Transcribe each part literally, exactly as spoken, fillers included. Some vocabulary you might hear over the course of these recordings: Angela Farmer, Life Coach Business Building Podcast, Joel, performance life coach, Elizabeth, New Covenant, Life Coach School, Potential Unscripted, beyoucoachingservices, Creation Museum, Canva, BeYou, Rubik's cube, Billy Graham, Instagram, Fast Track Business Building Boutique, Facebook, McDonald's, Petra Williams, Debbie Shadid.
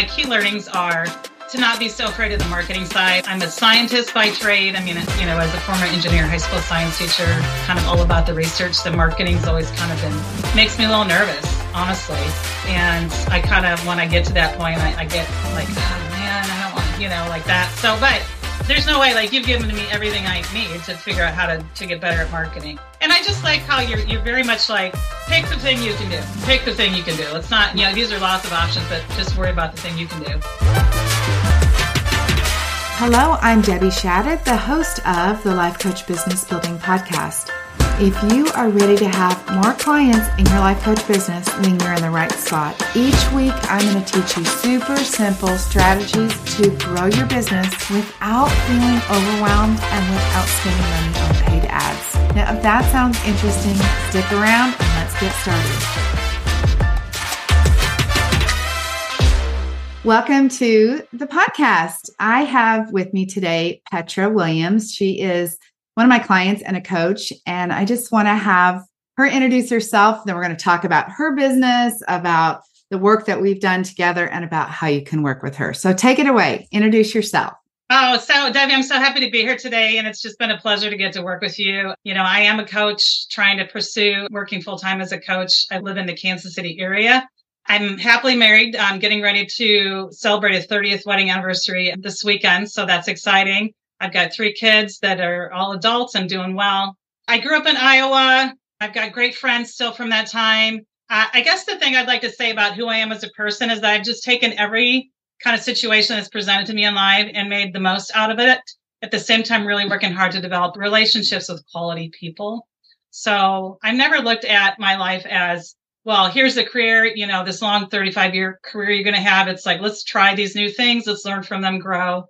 My key learnings are to not be so afraid of the marketing side. I'm a scientist by trade. I mean, you know, as a former engineer, high school science teacher, kind of all about the research. The marketing's always kind of been, makes me a little nervous, honestly. And I kind of, when I get to that point, I, I get like, oh man, I don't want, you know, like that. So, but there's no way, like, you've given me everything I need to figure out how to, to get better at marketing. And I just like how you're you're very much like, pick the thing you can do. Pick the thing you can do. It's not, you know, these are lots of options, but just worry about the thing you can do. Hello, I'm Debbie Shadid, the host of the Life Coach Business Building Podcast. If you are ready to have more clients in your life coach business, then you're in the right spot. Each week, I'm going to teach you super simple strategies to grow your business without feeling overwhelmed and without spending money on paid ads. Now, if that sounds interesting, stick around and let's get started. Welcome to the podcast. I have with me today, Petra Williams. She is one of my clients and a coach, and I just want to have her introduce herself. Then we're going to talk about her business, about the work that we've done together, and about how you can work with her. So take it away. Introduce yourself. Oh, so Debbie, I'm so happy to be here today. And it's just been a pleasure to get to work with you. You know, I am a coach trying to pursue working full-time as a coach. I live in the Kansas City area. I'm happily married. I'm getting ready to celebrate a thirtieth wedding anniversary this weekend. So that's exciting. I've got three kids that are all adults and doing well. I grew up in Iowa. I've got great friends still from that time. Uh, I guess the thing I'd like to say about who I am as a person is that I've just taken every kind of situation that's presented to me in life and made the most out of it. At the same time, really working hard to develop relationships with quality people. So I've never looked at my life as, well, here's the career, you know, this long thirty-five year career you're going to have. It's like, let's try these new things. Let's learn from them, grow.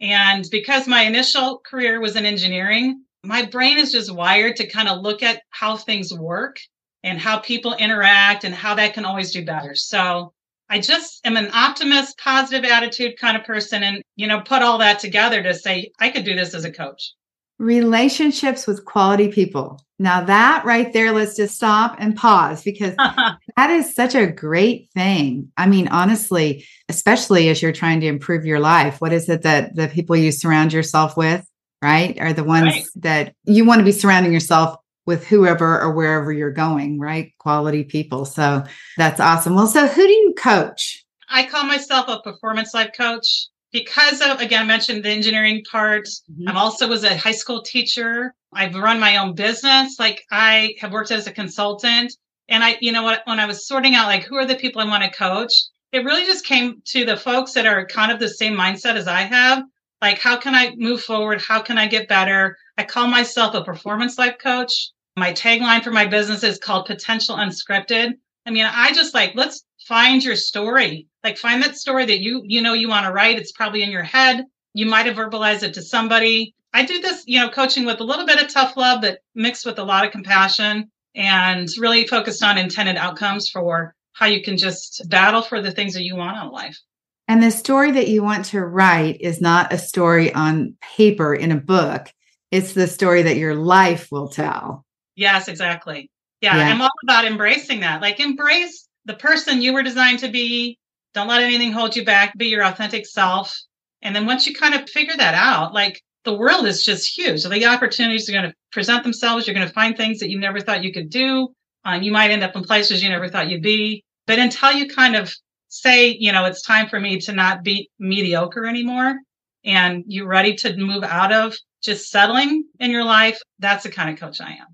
And because my initial career was in engineering, my brain is just wired to kind of look at how things work and how people interact and how that can always do better. So I just am an optimist, positive attitude kind of person. And, you know, put all that together to say, I could do this as a coach. Relationships with quality people. Now that right there, let's just stop and pause, because that is such a great thing. I mean, honestly, especially as you're trying to improve your life, what is it that the people you surround yourself with, right, are the ones right. that you want to be surrounding yourself with, whoever or wherever you're going, right? Quality people. So that's awesome. Well, so who do you coach? I call myself a performance life coach. Because of, again, I mentioned the engineering part, mm-hmm. I also was a high school teacher. I've run my own business. Like, I have worked as a consultant. And I, you know what, when I was sorting out, like, who are the people I want to coach? It really just came to the folks that are kind of the same mindset as I have. Like, how can I move forward? How can I get better? I call myself a performance life coach. My tagline for my business is called Potential Unscripted. I mean, I just like, let's find your story. Like, find that story that you, you know, you want to write. It's probably in your head. You might have verbalized it to somebody. I do this, you know, coaching with a little bit of tough love, but mixed with a lot of compassion, and really focused on intended outcomes for how you can just battle for the things that you want out of life. And the story that you want to write is not a story on paper in a book. It's the story that your life will tell. Yes, exactly. Yeah, yeah. I'm all about embracing that. Like, embrace the person you were designed to be. Don't let anything hold you back. Be your authentic self. And then once you kind of figure that out, like, the world is just huge. So the opportunities are going to present themselves. You're going to find things that you never thought you could do. Um, you might end up in places you never thought you'd be. But until you kind of say, you know, it's time for me to not be mediocre anymore, and you're ready to move out of just settling in your life, that's the kind of coach I am.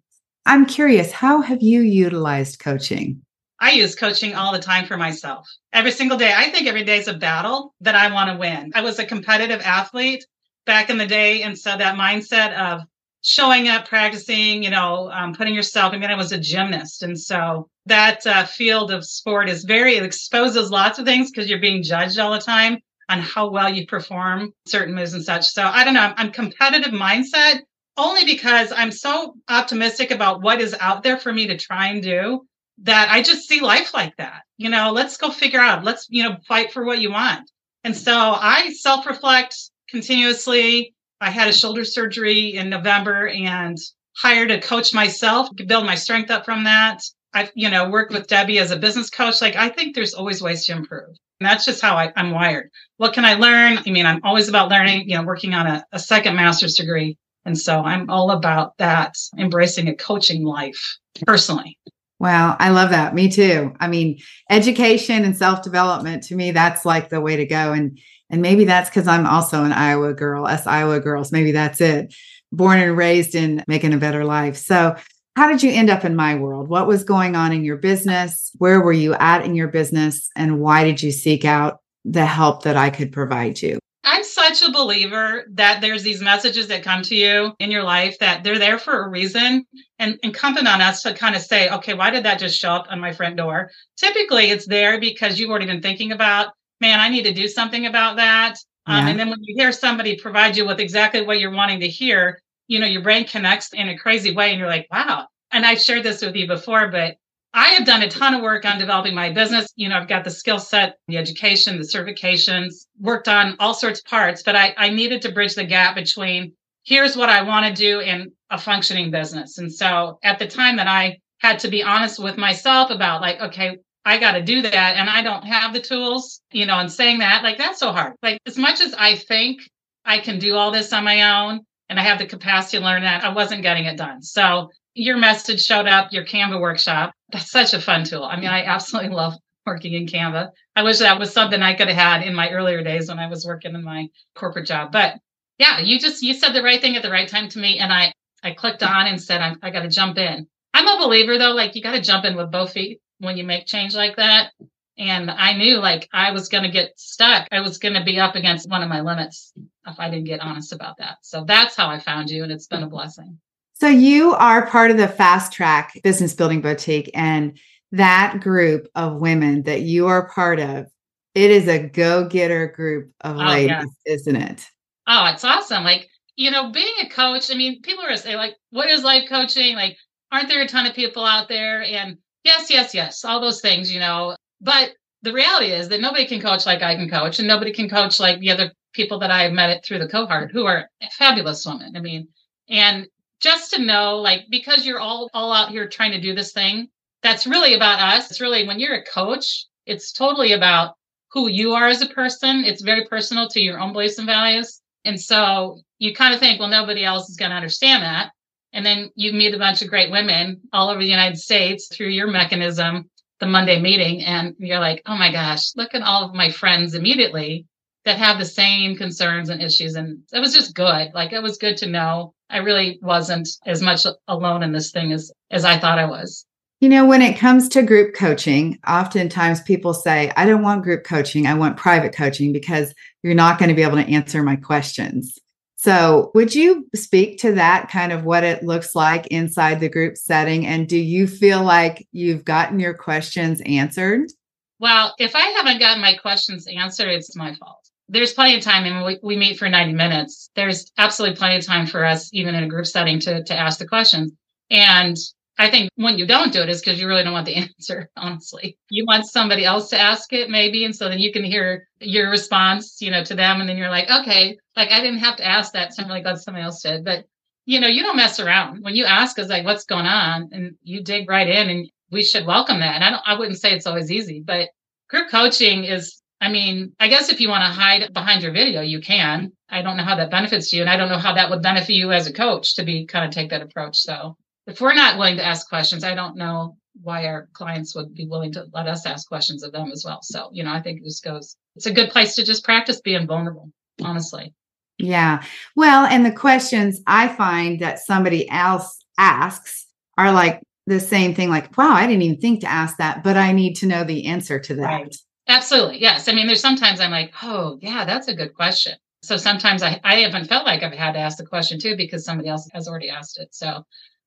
I'm curious, how have you utilized coaching? I use coaching all the time for myself. Every single day. I think every day is a battle that I want to win. I was a competitive athlete back in the day. And so that mindset of showing up, practicing, you know, um, putting yourself, I mean, I was a gymnast. And so that uh, field of sport is very, it exposes lots of things, because you're being judged all the time on how well you perform certain moves and such. So I don't know, I'm, I'm competitive mindset only because I'm so optimistic about what is out there for me to try and do, that I just see life like that. You know, let's go figure out, let's, you know, fight for what you want. And so I self-reflect continuously. I had a shoulder surgery in November and hired a coach myself to build my strength up from that. I've, you know, worked with Debbie as a business coach. Like, I think there's always ways to improve. And that's just how I, I'm wired. What can I learn? I mean, I'm always about learning, you know, working on a, a second master's degree. And so I'm all about that, embracing a coaching life personally. Wow. I love that. Me too. I mean, education and self-development, to me, that's like the way to go. And and maybe that's because I'm also an Iowa girl, us Iowa girls. Maybe that's it. Born and raised in making a better life. So how did you end up in my world? What was going on in your business? Where were you at in your business? And why did you seek out the help that I could provide you? I'm such a believer that there's these messages that come to you in your life that they're there for a reason, and incumbent on us to kind of say, okay, why did that just show up on my front door? Typically it's there because you've already been thinking about, man, I need to do something about that. Yeah. Um, and then when you hear somebody provide you with exactly what you're wanting to hear, you know, your brain connects in a crazy way and you're like, wow. And I've shared this with you before, but I have done a ton of work on developing my business. You know, I've got the skill set, the education, the certifications, worked on all sorts of parts, but I, I needed to bridge the gap between here's what I want to do and a functioning business. And so at the time that I had to be honest with myself about like, okay, I got to do that. And I don't have the tools, you know, and saying that, like, that's so hard. Like, as much as I think I can do all this on my own and I have the capacity to learn that, I wasn't getting it done. So your message showed up, your Canva workshop. That's such a fun tool. I mean, I absolutely love working in Canva. I wish that was something I could have had in my earlier days when I was working in my corporate job. But yeah, you just, you said the right thing at the right time to me. And I, I clicked on and said, I, I got to jump in. I'm a believer though, like you got to jump in with both feet when you make change like that. And I knew like I was going to get stuck. I was going to be up against one of my limits if I didn't get honest about that. So that's how I found you. And it's been a blessing. So you are part of the Fast Track Business Building Boutique, and that group of women that you are part of, it is a go-getter group of oh, ladies, yeah. Isn't it? Oh, it's awesome. Like, you know, being a coach, I mean, people are saying like, what is life coaching? Like, aren't there a ton of people out there? And yes, yes, yes, all those things, you know, but the reality is that nobody can coach like I can coach, and nobody can coach like the other people that I've met through the cohort who are fabulous women. I mean, and just to know, like, because you're all, all out here trying to do this thing, that's really about us. It's really, when you're a coach, it's totally about who you are as a person. It's very personal to your own beliefs and values. And so you kind of think, well, nobody else is going to understand that. And then you meet a bunch of great women all over the United States through your mechanism, the Monday meeting. And you're like, oh my gosh, look at all of my friends immediately that have the same concerns and issues. And it was just good. Like, it was good to know I really wasn't as much alone in this thing as, as I thought I was. You know, when it comes to group coaching, oftentimes people say, I don't want group coaching. I want private coaching because you're not going to be able to answer my questions. So would you speak to that, kind of what it looks like inside the group setting? And do you feel like you've gotten your questions answered? Well, if I haven't gotten my questions answered, it's my fault. There's plenty of time, and we, we meet for ninety minutes. There's absolutely plenty of time for us, even in a group setting, to, to ask the questions. And I think when you don't do it is because you really don't want the answer, honestly. You want somebody else to ask it maybe. And so then you can hear your response, you know, to them. And then you're like, okay, like I didn't have to ask that. So I'm really glad somebody else did. But, you know, you don't mess around. When you ask is like, what's going on? And you dig right in, and we should welcome that. And I don't, I wouldn't say it's always easy, but group coaching is, I mean, I guess if you want to hide behind your video, you can. I don't know how that benefits you. And I don't know how that would benefit you as a coach to be kind of take that approach. So if we're not willing to ask questions, I don't know why our clients would be willing to let us ask questions of them as well. So, you know, I think it just goes, it's a good place to just practice being vulnerable, honestly. Yeah. Well, and the questions I find that somebody else asks are like the same thing, like, wow, I didn't even think to ask that, but I need to know the answer to that. Right. Absolutely. Yes. I mean, there's sometimes I'm like, oh, yeah, that's a good question. So sometimes I, I haven't felt like I've had to ask the question too, because somebody else has already asked it. So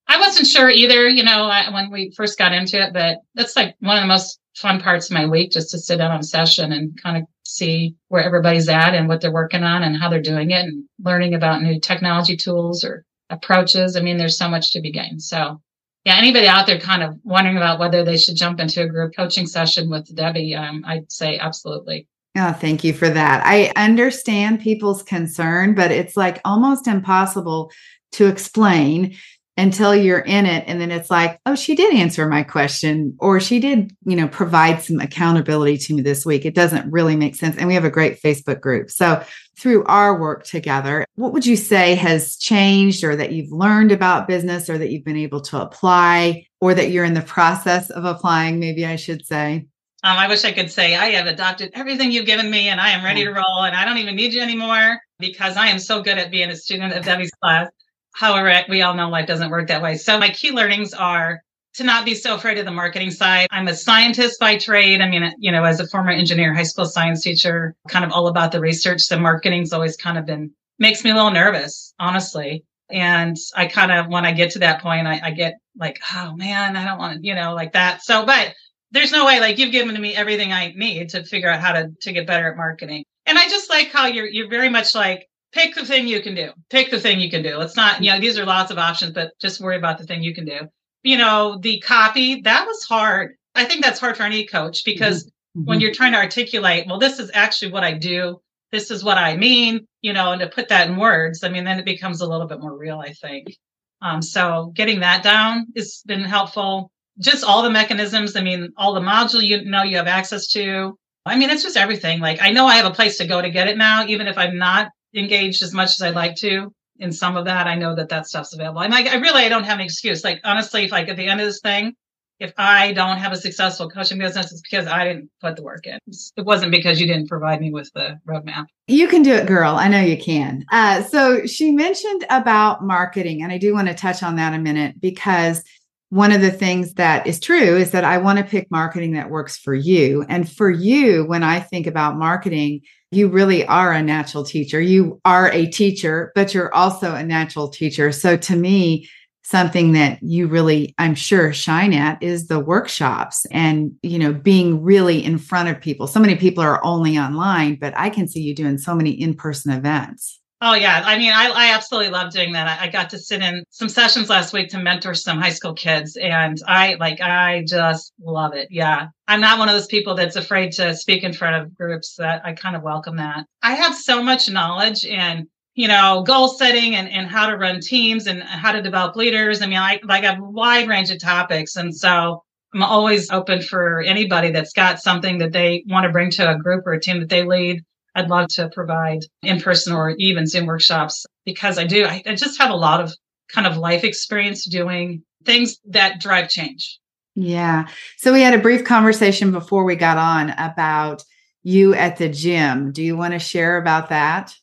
I wasn't sure either, you know, when we first got into it, but that's like one of the most fun parts of my week, just to sit down on a session and kind of see where everybody's at and what they're working on and how they're doing it and learning about new technology tools or approaches. I mean, there's so much to be gained. So yeah, anybody out there kind of wondering about whether they should jump into a group coaching session with Debbie, um, I'd say absolutely. Oh, thank you for that. I understand people's concern, but it's like almost impossible to explain until you're in it. And then it's like, oh, she did answer my question, or she did, you know, provide some accountability to me this week. It doesn't really make sense. And we have a great Facebook group. So through our work together, what would you say has changed, or that you've learned about business, or that you've been able to apply, or that you're in the process of applying? Maybe I should say. Um, I wish I could say I have adopted everything you've given me and I am ready to roll and I don't even need you anymore, because I am so good at being a student of Debbie's class. However, we all know life doesn't work that way. So my key learnings are to not be so afraid of the marketing side. I'm a scientist by trade. I mean, you know, as a former engineer, high school science teacher, kind of all about the research. So marketing's always kind of been, makes me a little nervous, honestly. And I kind of, when I get to that point, I, I get like, oh man, I don't want to, you know, like that. So, but there's no way, like, you've given me everything I need to figure out how to, to get better at marketing. And I just like how you're, you're very much like, pick the thing you can do. Pick the thing you can do. It's not, you know, these are lots of options, but just worry about the thing you can do. You know, the copy, that was hard. I think that's hard for any coach, because mm-hmm. when you're trying to articulate, well, this is actually what I do. This is what I mean, you know, and to put that in words, I mean, then it becomes a little bit more real, I think. Um, so getting that down has been helpful. Just all the mechanisms. I mean, all the modules, you know, you have access to. I mean, it's just everything. Like, I know I have a place to go to get it now, even if I'm not engaged as much as I'd like to in some of that. I know that that stuff's available. I'm like, I really, I don't have an excuse. Like, honestly, if like at the end of this thing, if I don't have a successful coaching business, it's because I didn't put the work in. It wasn't because you didn't provide me with the roadmap. You can do it, girl. I know you can. Uh, so she mentioned about marketing, and I do want to touch on that a minute, because one of the things that is true is that I want to pick marketing that works for you. And for you, when I think about marketing, you really are a natural teacher. You are a teacher, but you're also a natural teacher. So to me, something that you really, I'm sure, shine at is the workshops and, you know, being really in front of people. So many people are only online, but I can see you doing so many in-person events. Oh, yeah. I mean, I, I absolutely love doing that. I, I got to sit in some sessions last week to mentor some high school kids. And I like, I just love it. Yeah. I'm not one of those people that's afraid to speak in front of groups. That I kind of welcome that. I have so much knowledge in, you know, goal setting and, and how to run teams and how to develop leaders. I mean, I like I have a wide range of topics. And so I'm always open for anybody that's got something that they want to bring to a group or a team that they lead. I'd love to provide in-person or even Zoom workshops, because I do. I, I just have a lot of kind of life experience doing things that drive change. Yeah. So we had a brief conversation before we got on about you at the gym. Do you want to share about that?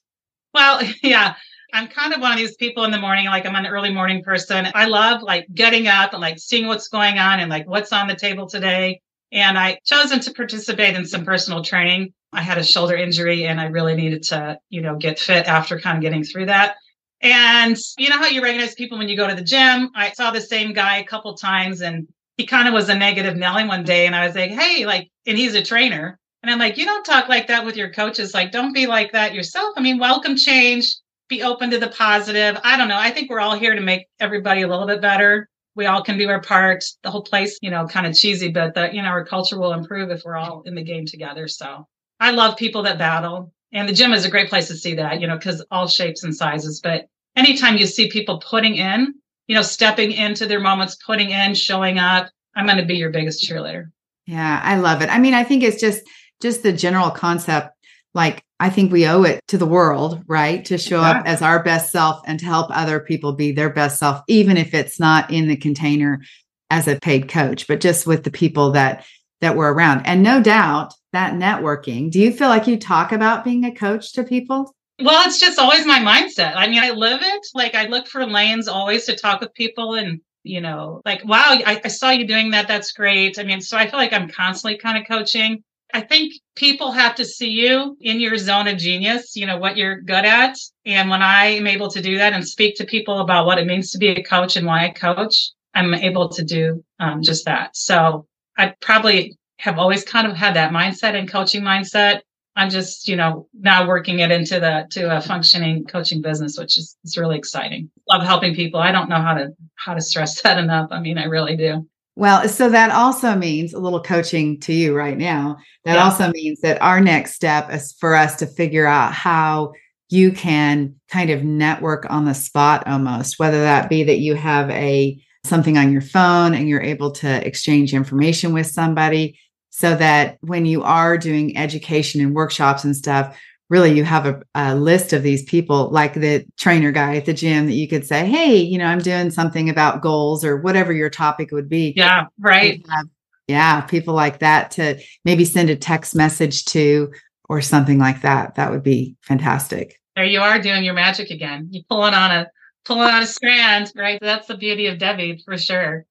Well, yeah. I'm kind of one of these people in the morning, like I'm an early morning person. I love like getting up and like seeing what's going on and like what's on the table today. And I chosen to participate in some personal training. I had a shoulder injury and I really needed to, you know, get fit after kind of getting through that. And you know how you recognize people when you go to the gym? I saw the same guy a couple times and he kind of was a negative Nelly one day. And I was like, hey, like, and he's a trainer. And I'm like, you don't talk like that with your coaches. Like, don't be like that yourself. I mean, welcome change, be open to the positive. I don't know. I think we're all here to make everybody a little bit better. We all can do our part. The whole place, you know, kind of cheesy, but the, you know, our culture will improve if we're all in the game together. So I love people that battle, and the gym is a great place to see that, you know, because all shapes and sizes. But anytime you see people putting in, you know, stepping into their moments, putting in, showing up, I'm going to be your biggest cheerleader. Yeah, I love it. I mean, I think it's just, just the general concept. Like, I think we owe it to the world, right? To show yeah. up as our best self and to help other people be their best self, even if it's not in the container as a paid coach, but just with the people that, that were around. And no doubt that networking. Do you feel like you talk about being a coach to people? Well, it's just always my mindset. I mean, I live it. Like, I look for lanes always to talk with people and, you know, like, wow, I, I saw you doing that. That's great. I mean, so I feel like I'm constantly kind of coaching. I think people have to see you in your zone of genius, you know, what you're good at. And when I am able to do that and speak to people about what it means to be a coach and why I coach, I'm able to do um, just that. So I probably have always kind of had that mindset and coaching mindset. I'm just, you know, now working it into the, to a functioning coaching business, which is, is really exciting. Love helping people. I don't know how to, how to stress that enough. I mean, I really do. Well, so that also means a little coaching to you right now. That yeah. also means that our next step is for us to figure out how you can kind of network on the spot almost, whether that be that you have a something on your phone and you're able to exchange information with somebody so that when you are doing education and workshops and stuff, really you have a, a list of these people, like the trainer guy at the gym, that you could say, hey, you know, I'm doing something about goals or whatever your topic would be. Yeah, right. Have, yeah, people like that to maybe send a text message to or something like that. That would be fantastic. There you are doing your magic again. You're pulling on a pulling on a strand, right? That's the beauty of Debbie for sure.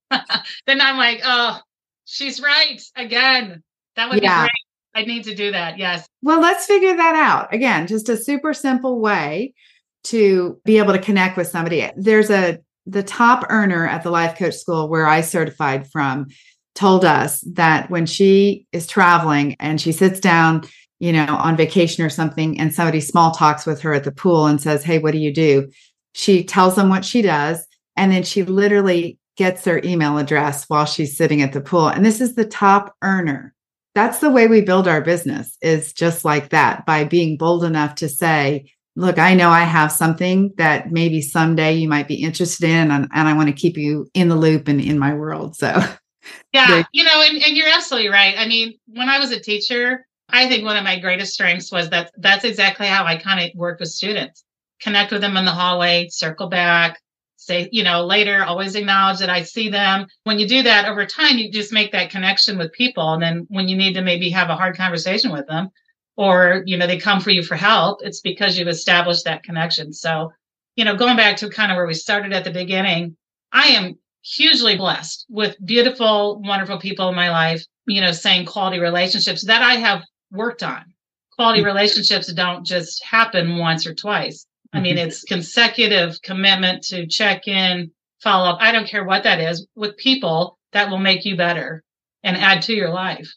Then I'm like, oh, she's right again. That would yeah. be great. I need to do that. Yes. Well, let's figure that out. Again, just a super simple way to be able to connect with somebody. There's a, the top earner at the Life Coach School where I certified from told us that when she is traveling and she sits down, you know, on vacation or something, and somebody small talks with her at the pool and says, hey, what do you do? She tells them what she does. And then she literally gets their email address while she's sitting at the pool. And this is the top earner. That's the way we build our business, is just like that, by being bold enough to say, look, I know I have something that maybe someday you might be interested in, and, and I want to keep you in the loop and in my world. So, yeah, you know, and, and you're absolutely right. I mean, when I was a teacher, I think one of my greatest strengths was that that's exactly how I kind of worked with students, connect with them in the hallway, circle back, say, you know, later, always acknowledge that I see them. When you do that over time, you just make that connection with people. And then when you need to maybe have a hard conversation with them, or, you know, they come for you for help, it's because you've established that connection. So, you know, going back to kind of where we started at the beginning, I am hugely blessed with beautiful, wonderful people in my life, you know, saying quality relationships that I have worked on. Quality relationships don't just happen once or twice. I mean, it's consecutive commitment to check in, follow up. I don't care what that is, with people that will make you better and add to your life.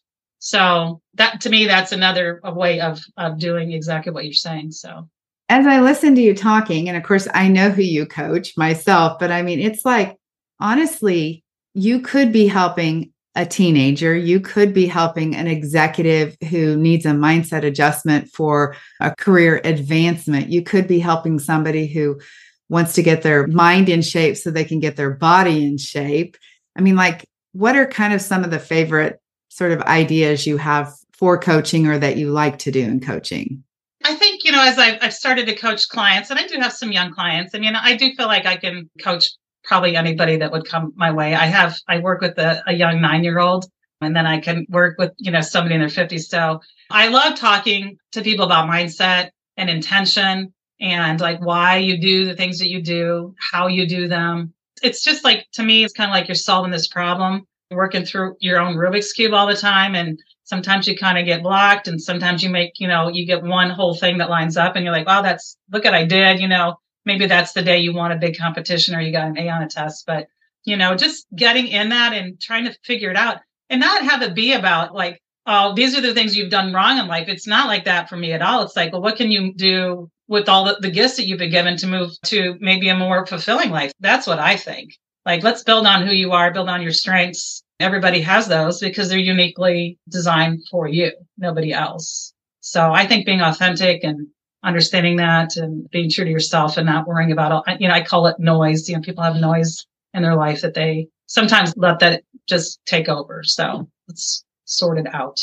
So that, to me, that's another way of, of doing exactly what you're saying. So as I listen to you talking, and of course, I know who you coach myself, but I mean, it's like, honestly, you could be helping a teenager, you could be helping an executive who needs a mindset adjustment for a career advancement. You could be helping somebody who wants to get their mind in shape so they can get their body in shape. I mean, like, what are kind of some of the favorite sort of ideas you have for coaching, or that you like to do in coaching? I think, you know, as I've, I've started to coach clients, and I do have some young clients, I mean, I do feel like I can coach probably anybody that would come my way. I have, I work with a, a young nine-year-old, and then I can work with, you know, somebody in their fifties. So I love talking to people about mindset and intention, and like why you do the things that you do, how you do them. It's just like, to me, it's kind of like you're solving this problem, you're working through your own Rubik's cube all the time. And sometimes you kind of get blocked, and sometimes you make, you know, you get one whole thing that lines up and you're like, wow, that's, look what I did, you know. Maybe that's the day you won a big competition or you got an A on a test. But, you know, just getting in that and trying to figure it out, and not have it be about like, oh, these are the things you've done wrong in life. It's not like that for me at all. It's like, well, what can you do with all the, the gifts that you've been given to move to maybe a more fulfilling life? That's what I think. Like, let's build on who you are, build on your strengths. Everybody has those because they're uniquely designed for you, nobody else. So I think being authentic and understanding that and being true to yourself and not worrying about all, you know, I call it noise. You know, people have noise in their life that they sometimes let that just take over. So let's sort it out.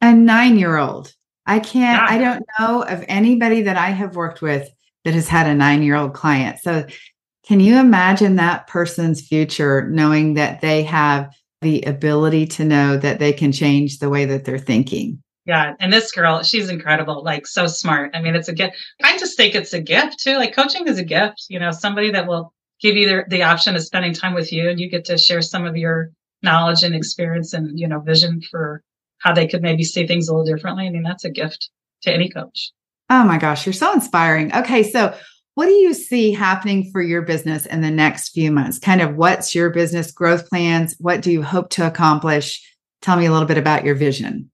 A nine-year-old. I can't, yeah. I don't know of anybody that I have worked with that has had a nine-year-old client. So can you imagine that person's future, knowing that they have the ability to know that they can change the way that they're thinking? Yeah. And this girl, she's incredible, like so smart. I mean, it's a gift. I just think it's a gift too. Like, coaching is a gift, you know, somebody that will give you the, the option of spending time with you, and you get to share some of your knowledge and experience and, you know, vision for how they could maybe see things a little differently. I mean, that's a gift to any coach. Oh my gosh. You're so inspiring. Okay. So what do you see happening for your business in the next few months? Kind of what's your business growth plans? What do you hope to accomplish? Tell me a little bit about your vision.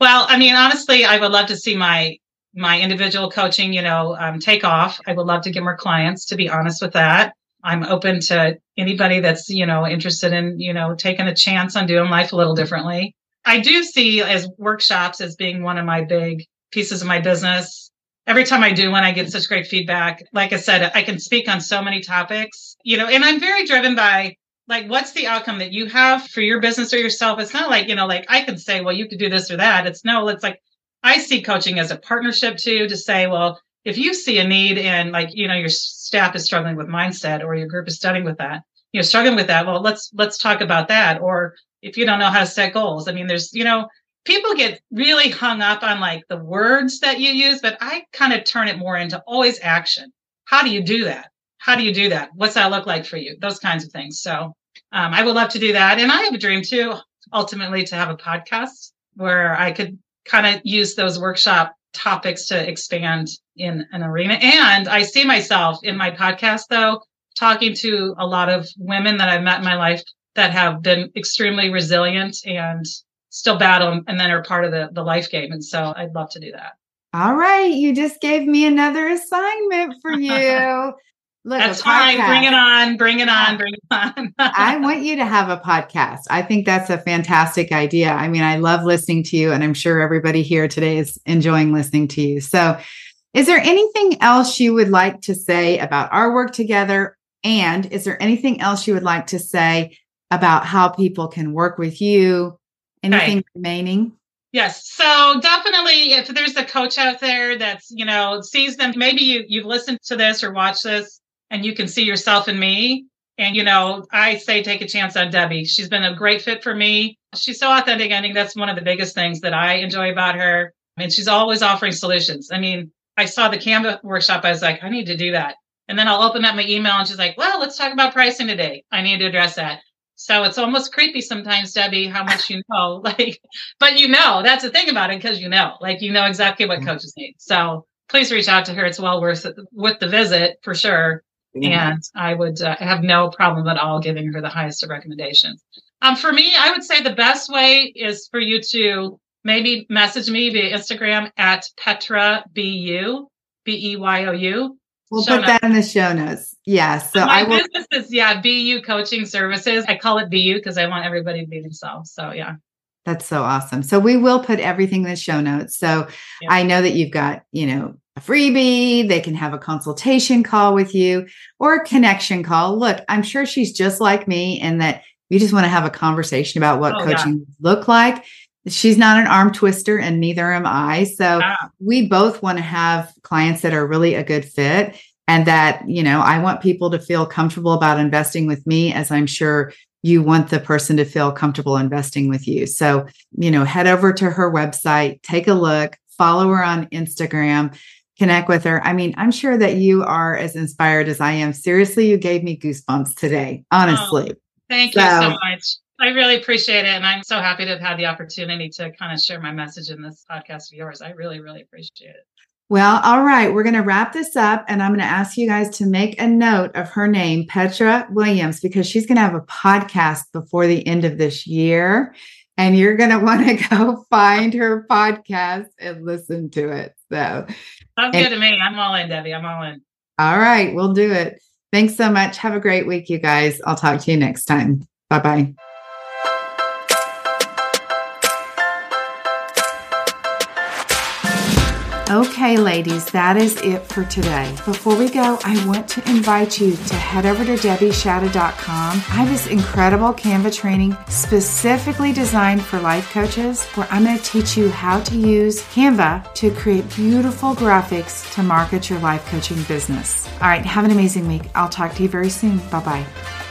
Well, I mean, honestly, I would love to see my my individual coaching, you know, um, take off. I would love to get more clients, to be honest with that. I'm open to anybody that's, you know, interested in, you know, taking a chance on doing life a little differently. I do see as workshops as being one of my big pieces of my business. Every time I do one, I get such great feedback. Like I said, I can speak on so many topics, you know, and I'm very driven by like, what's the outcome that you have for your business or yourself? It's not like, you know, like I can say, well, you could do this or that. It's no, it's like, I see coaching as a partnership too, to say, well, if you see a need and like, you know, your staff is struggling with mindset or your group is struggling with that, you know, struggling with that. Well, let's, let's talk about that. Or if you don't know how to set goals, I mean, there's, you know, people get really hung up on like the words that you use, but I kind of turn it more into always action. How do you do that? How do you do that? What's that look like for you? Those kinds of things. So um, I would love to do that. And I have a dream too, ultimately to have a podcast where I could kind of use those workshop topics to expand in an arena. And I see myself in my podcast though, talking to a lot of women that I've met in my life that have been extremely resilient and still battle and then are part of the, the life game. And so I'd love to do that. All right. You just gave me another assignment for you. Look, that's fine. Bring it on, bring it on, bring it on. I want you to have a podcast. I think that's a fantastic idea. I mean, I love listening to you and I'm sure everybody here today is enjoying listening to you. So is there anything else you would like to say about our work together? And is there anything else you would like to say about how people can work with you? Anything right. remaining? Yes. So definitely if there's a coach out there that's, you know, sees them, maybe you, you've listened to this or watched this and you can see yourself in me. And, you know, I say, take a chance on Debbie. She's been a great fit for me. She's so authentic. I think that's one of the biggest things that I enjoy about her. And she's always offering solutions. I mean, I saw the Canva workshop. I was like, I need to do that. And then I'll open up my email and she's like, well, let's talk about pricing today. I need to address that. So it's almost creepy sometimes, Debbie, how much you know, like, but you know, that's the thing about it, because you know, like, you know exactly what coaches need. So please reach out to her. It's well worth it, with the visit for sure. Yeah. And I would uh, have no problem at all giving her the highest of recommendations. Um, for me, I would say the best way is for you to maybe message me via Instagram at Petra BeYou, B E Y O U. We'll show put notes. That in the show notes. Yeah. So my I will. Business is, yeah, BeYou Coaching Services. I call it BeYou because I want everybody to be themselves. So, yeah. That's so awesome. So we will put everything in the show notes. So yeah. I know that you've got, you know, a freebie. They can have a consultation call with you or a connection call. Look, I'm sure she's just like me in that you just want to have a conversation about what oh, coaching yeah. look like. She's not an arm twister and neither am I. So ah. we both want to have clients that are really a good fit and that, you know, I want people to feel comfortable about investing with me as I'm sure you want the person to feel comfortable investing with you. So, you know, head over to her website, take a look, follow her on Instagram, connect with her. I mean, I'm sure that you are as inspired as I am. Seriously, you gave me goosebumps today, honestly. Oh, thank so, you so much. I really appreciate it. And I'm so happy to have had the opportunity to kind of share my message in this podcast of yours. I really, really appreciate it. Well, all right. We're going to wrap this up. And I'm going to ask you guys to make a note of her name, Petra Williams, because she's going to have a podcast before the end of this year. And you're going to want to go find her podcast and listen to it. So sounds good to me. I'm all in, Debbie. I'm all in. All right. We'll do it. Thanks so much. Have a great week, you guys. I'll talk to you next time. Bye-bye. Okay, ladies, that is it for today. Before we go, I want to invite you to head over to Debbie Shadid dot com. I have this incredible Canva training specifically designed for life coaches where I'm going to teach you how to use Canva to create beautiful graphics to market your life coaching business. All right, have an amazing week. I'll talk to you very soon. Bye-bye.